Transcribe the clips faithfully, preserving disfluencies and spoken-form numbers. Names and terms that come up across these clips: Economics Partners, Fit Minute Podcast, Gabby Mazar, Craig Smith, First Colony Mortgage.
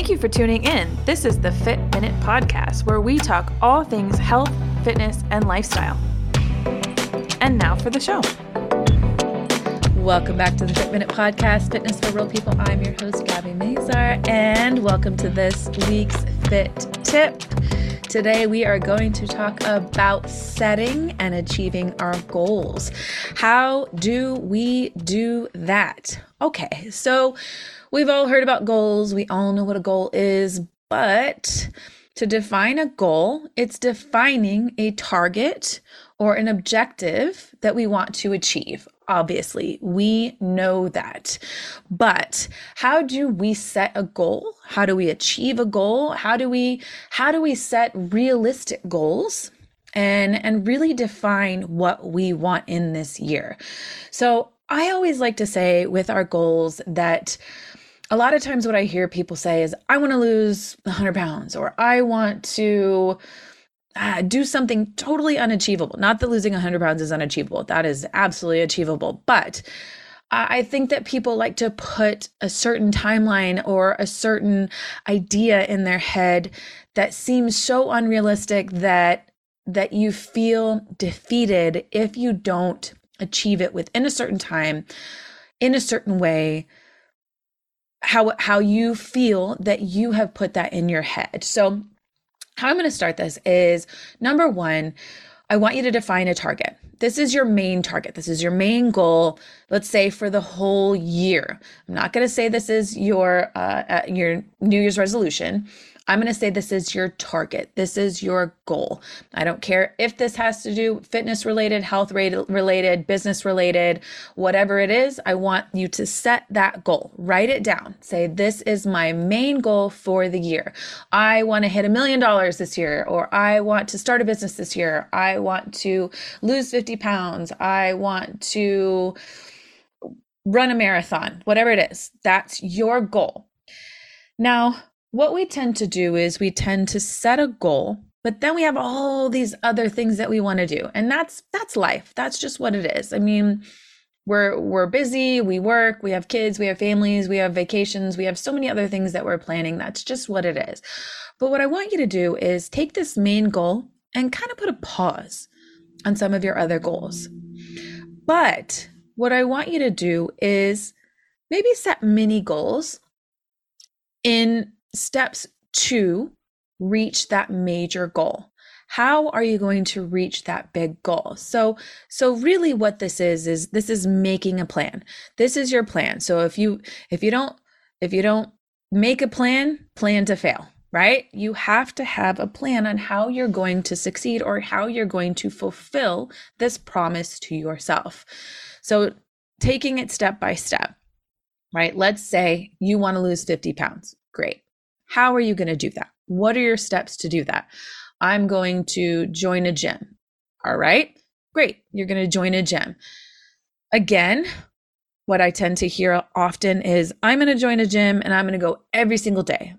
Thank you for tuning in. This is the Fit Minute Podcast, where we talk all things health, fitness, and lifestyle. And now for the show. Welcome back to the Fit Minute Podcast, Fitness for Real People. I'm your host, Gabby Mazar, and welcome to this week's Fit Tip. Today, we are going to talk about setting and achieving our goals. How do we do that? Okay, so we've all heard about goals. We all know what a goal is, but to define a goal, it's defining a target or an objective that we want to achieve. Obviously, we know that, but how do we set a goal? How do we achieve a goal? How do we, how do we set realistic goals and, and really define what we want in this year? So I always like to say with our goals that a lot of times what I hear people say is, I want to lose one hundred pounds, or I want to Uh, do something totally unachievable. Not that losing one hundred pounds is unachievable. That is absolutely achievable. But I think that people like to put a certain timeline or a certain idea in their head that seems so unrealistic that, that you feel defeated if you don't achieve it within a certain time, in a certain way, how, how you feel that you have put that in your head. So how I'm going to start this is, number one, I want you to define a target. This is your main target. This is your main goal. Let's say for the whole year. I'm not going to say this is your uh, your New Year's resolution. I'm going to say this is your target. This is your goal. I don't care if this has to do fitness related, health related, business related, whatever it is. I want you to set that goal. Write it down. Say, this is my main goal for the year. I want to hit a million dollars this year, or I want to start a business this year. I want to lose fifty pounds. I want to run a marathon, whatever it is. That's your goal. Now, what we tend to do is we tend to set a goal, but then we have all these other things that we want to do. And that's that's life. That's just what it is. I mean, we're we're busy, we work, we have kids, we have families, we have vacations, we have so many other things that we're planning. That's just what it is. But what I want you to do is take this main goal and kind of put a pause on some of your other goals. But what I want you to do is maybe set mini goals in steps to reach that major goal. How are you going to reach that big goal? So, so really what this is, is this is making a plan. This is your plan. So if you, if you don't, if you don't make a plan, plan to fail, right? You have to have a plan on how you're going to succeed or how you're going to fulfill this promise to yourself. So taking it step by step, right? Let's say you want to lose fifty pounds. Great. How are you going to do that? What are your steps to do that? I'm going to join a gym. All right, great. You're going to join a gym. Again, what I tend to hear often is, I'm going to join a gym and I'm going to go every single day.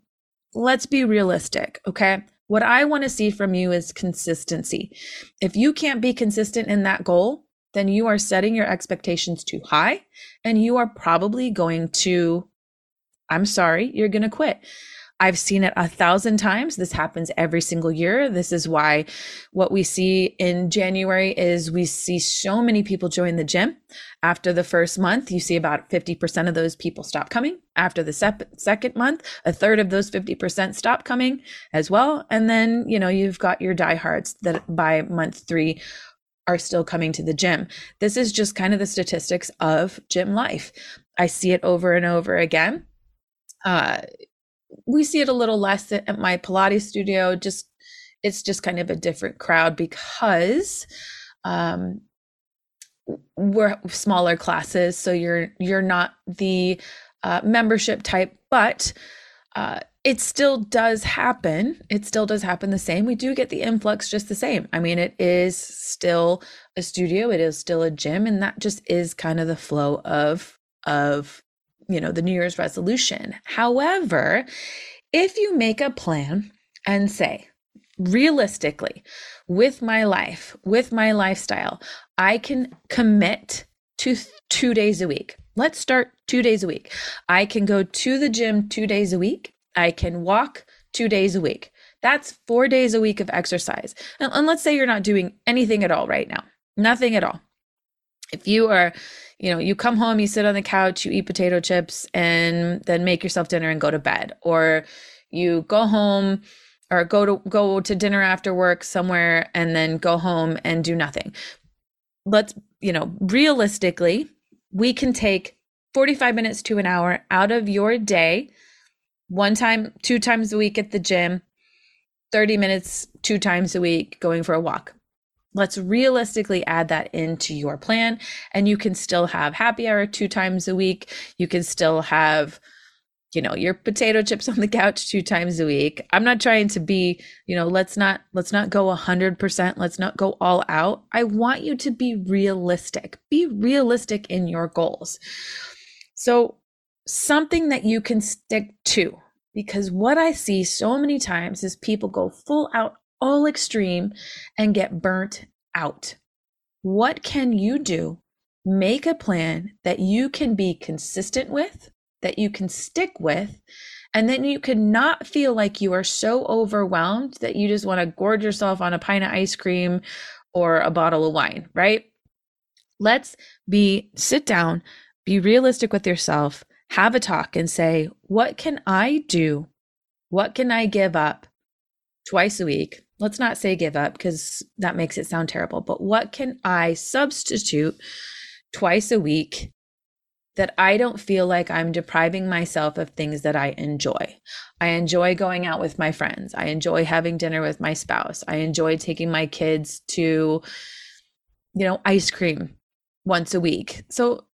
Let's be realistic, okay? What I want to see from you is consistency. If you can't be consistent in that goal, then you are setting your expectations too high and you are probably going to, I'm sorry, you're going to quit. I've seen it a thousand times. This happens every single year. This is why what we see in January is we see so many people join the gym. After the first month, you see about fifty percent of those people stop coming. After the se- second month, a third of those fifty percent stop coming as well. And then, you know, you've got your diehards that by month three are still coming to the gym. This is just kind of the statistics of gym life. I see it over and over again. Uh, we see it a little less at my Pilates studio. Just, it's just kind of a different crowd because, um, we're smaller classes. So you're, you're not the, uh, membership type, but, uh, it still does happen. It still does happen the same. We do get the influx just the same. I mean, it is still a studio. It is still a gym. And that just is kind of the flow of, of, you know, the New Year's resolution. However, if you make a plan and say, realistically, with my life, with my lifestyle, I can commit to two days a week. Let's start two days a week. I can go to the gym two days a week. I can walk two days a week. That's four days a week of exercise. And, and let's say you're not doing anything at all right now, nothing at all. If you are, you know, you come home, you sit on the couch, you eat potato chips and then make yourself dinner and go to bed, or you go home or go to go to dinner after work somewhere and then go home and do nothing. Let's, you know, realistically, we can take forty-five minutes to an hour out of your day, one time, two times a week at the gym, thirty minutes, two times a week going for a walk. Let's realistically add that into your plan, and you can still have happy hour two times a week. You can still have, you know, your potato chips on the couch two times a week. I'm not trying to be, you know, let's not, let's not go a hundred percent. Let's not go all out. I want you to be realistic, be realistic in your goals. So something that you can stick to, because what I see so many times is people go full out, all extreme, and get burnt out. What can you do? Make a plan that you can be consistent with, that you can stick with, and then you can not feel like you are so overwhelmed that you just want to gorge yourself on a pint of ice cream or a bottle of wine, right? Let's be, sit down, be realistic with yourself, have a talk and say, what can I do? What can I give up twice a week? Let's not say give up because that makes it sound terrible, but what can I substitute twice a week that I don't feel like I'm depriving myself of things that I enjoy? I enjoy going out with my friends. I enjoy having dinner with my spouse. I enjoy taking my kids to, you know, ice cream once a week. So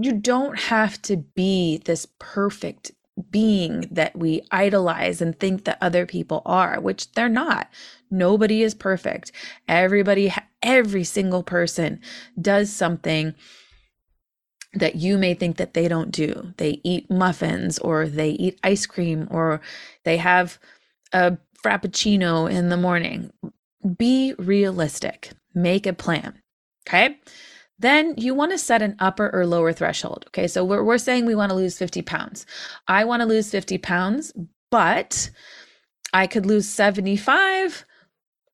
you don't have to be this perfect being that we idolize and think that other people are, which they're not. Nobody is perfect. Everybody, every single person does something that you may think that they don't do. They eat muffins, or they eat ice cream, or they have a frappuccino in the morning. Be realistic. Make a plan. Okay. Then you want to set an upper or lower threshold. Okay. So we're, we're saying we want to lose fifty pounds. I want to lose fifty pounds, but I could lose seventy-five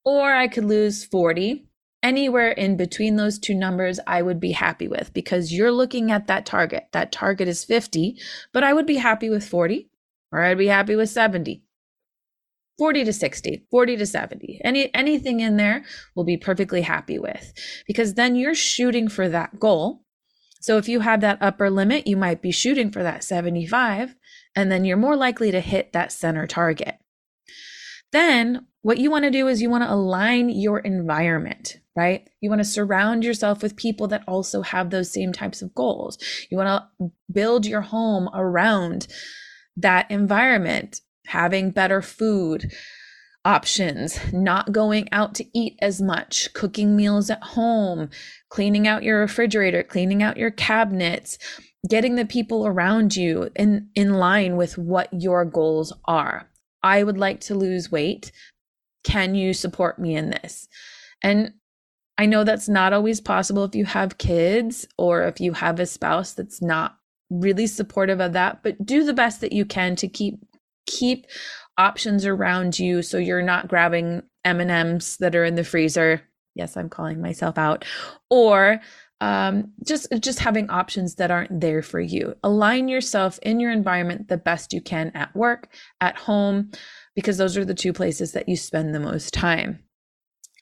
or I could lose forty. Anywhere in between those two numbers, I would be happy with, because you're looking at that target. That target is fifty, but I would be happy with forty, or I'd be happy with seventy, forty to sixty, forty to seventy. Any, anything in there will be perfectly happy with, because then you're shooting for that goal. So if you have that upper limit, you might be shooting for that seventy-five, and then you're more likely to hit that center target. Then what you want to do is you want to align your environment, right? You want to surround yourself with people that also have those same types of goals. You want to build your home around that environment, having better food options, not going out to eat as much, cooking meals at home, cleaning out your refrigerator, cleaning out your cabinets, getting the people around you in, in line with what your goals are. I would like to lose weight. Can you support me in this? And I know that's not always possible if you have kids or if you have a spouse that's not really supportive of that, but do the best that you can to keep keep options around you so you're not grabbing M and M's that are in the freezer. Yes, I'm calling myself out. Or um, just, just having options that aren't there for you. Align yourself in your environment the best you can at work, at home, because those are the two places that you spend the most time.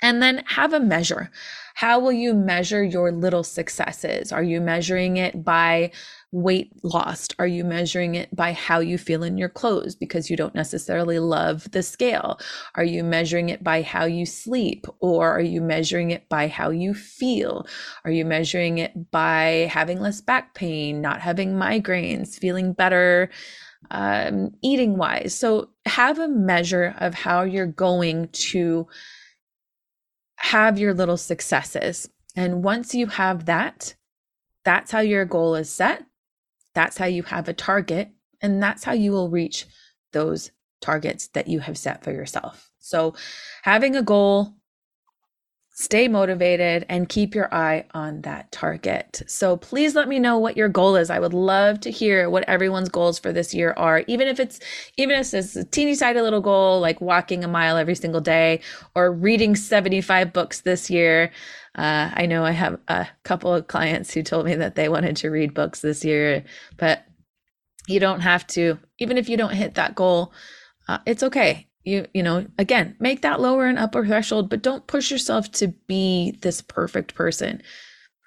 And then have a measure. How will you measure your little successes? Are you measuring it by weight lost? Are you measuring it by how you feel in your clothes because you don't necessarily love the scale? Are you measuring it by how you sleep, or are you measuring it by how you feel? Are you measuring it by having less back pain, not having migraines, feeling better, um, eating wise? So have a measure of how you're going to have your little successes. And once you have that, that's how your goal is set. That's how you have a target. And that's how you will reach those targets that you have set for yourself. So having a goal, stay motivated, and keep your eye on that target. So please let me know what your goal is. I would love to hear what everyone's goals for this year are, even if it's even if it's a teeny tiny little goal, like walking a mile every single day or reading seventy-five books this year. Uh, I know I have a couple of clients who told me that they wanted to read books this year, but you don't have to. Even if you don't hit that goal, uh, it's okay. You, you know, again, make that lower and upper threshold, but don't push yourself to be this perfect person.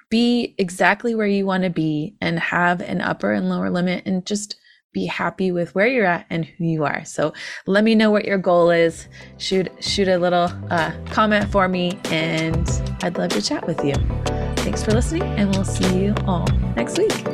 Be exactly where you want to be and have an upper and lower limit, and just be happy with where you're at and who you are. So let me know what your goal is. Shoot, shoot a little uh, comment for me, and I'd love to chat with you. Thanks for listening, and we'll see you all next week.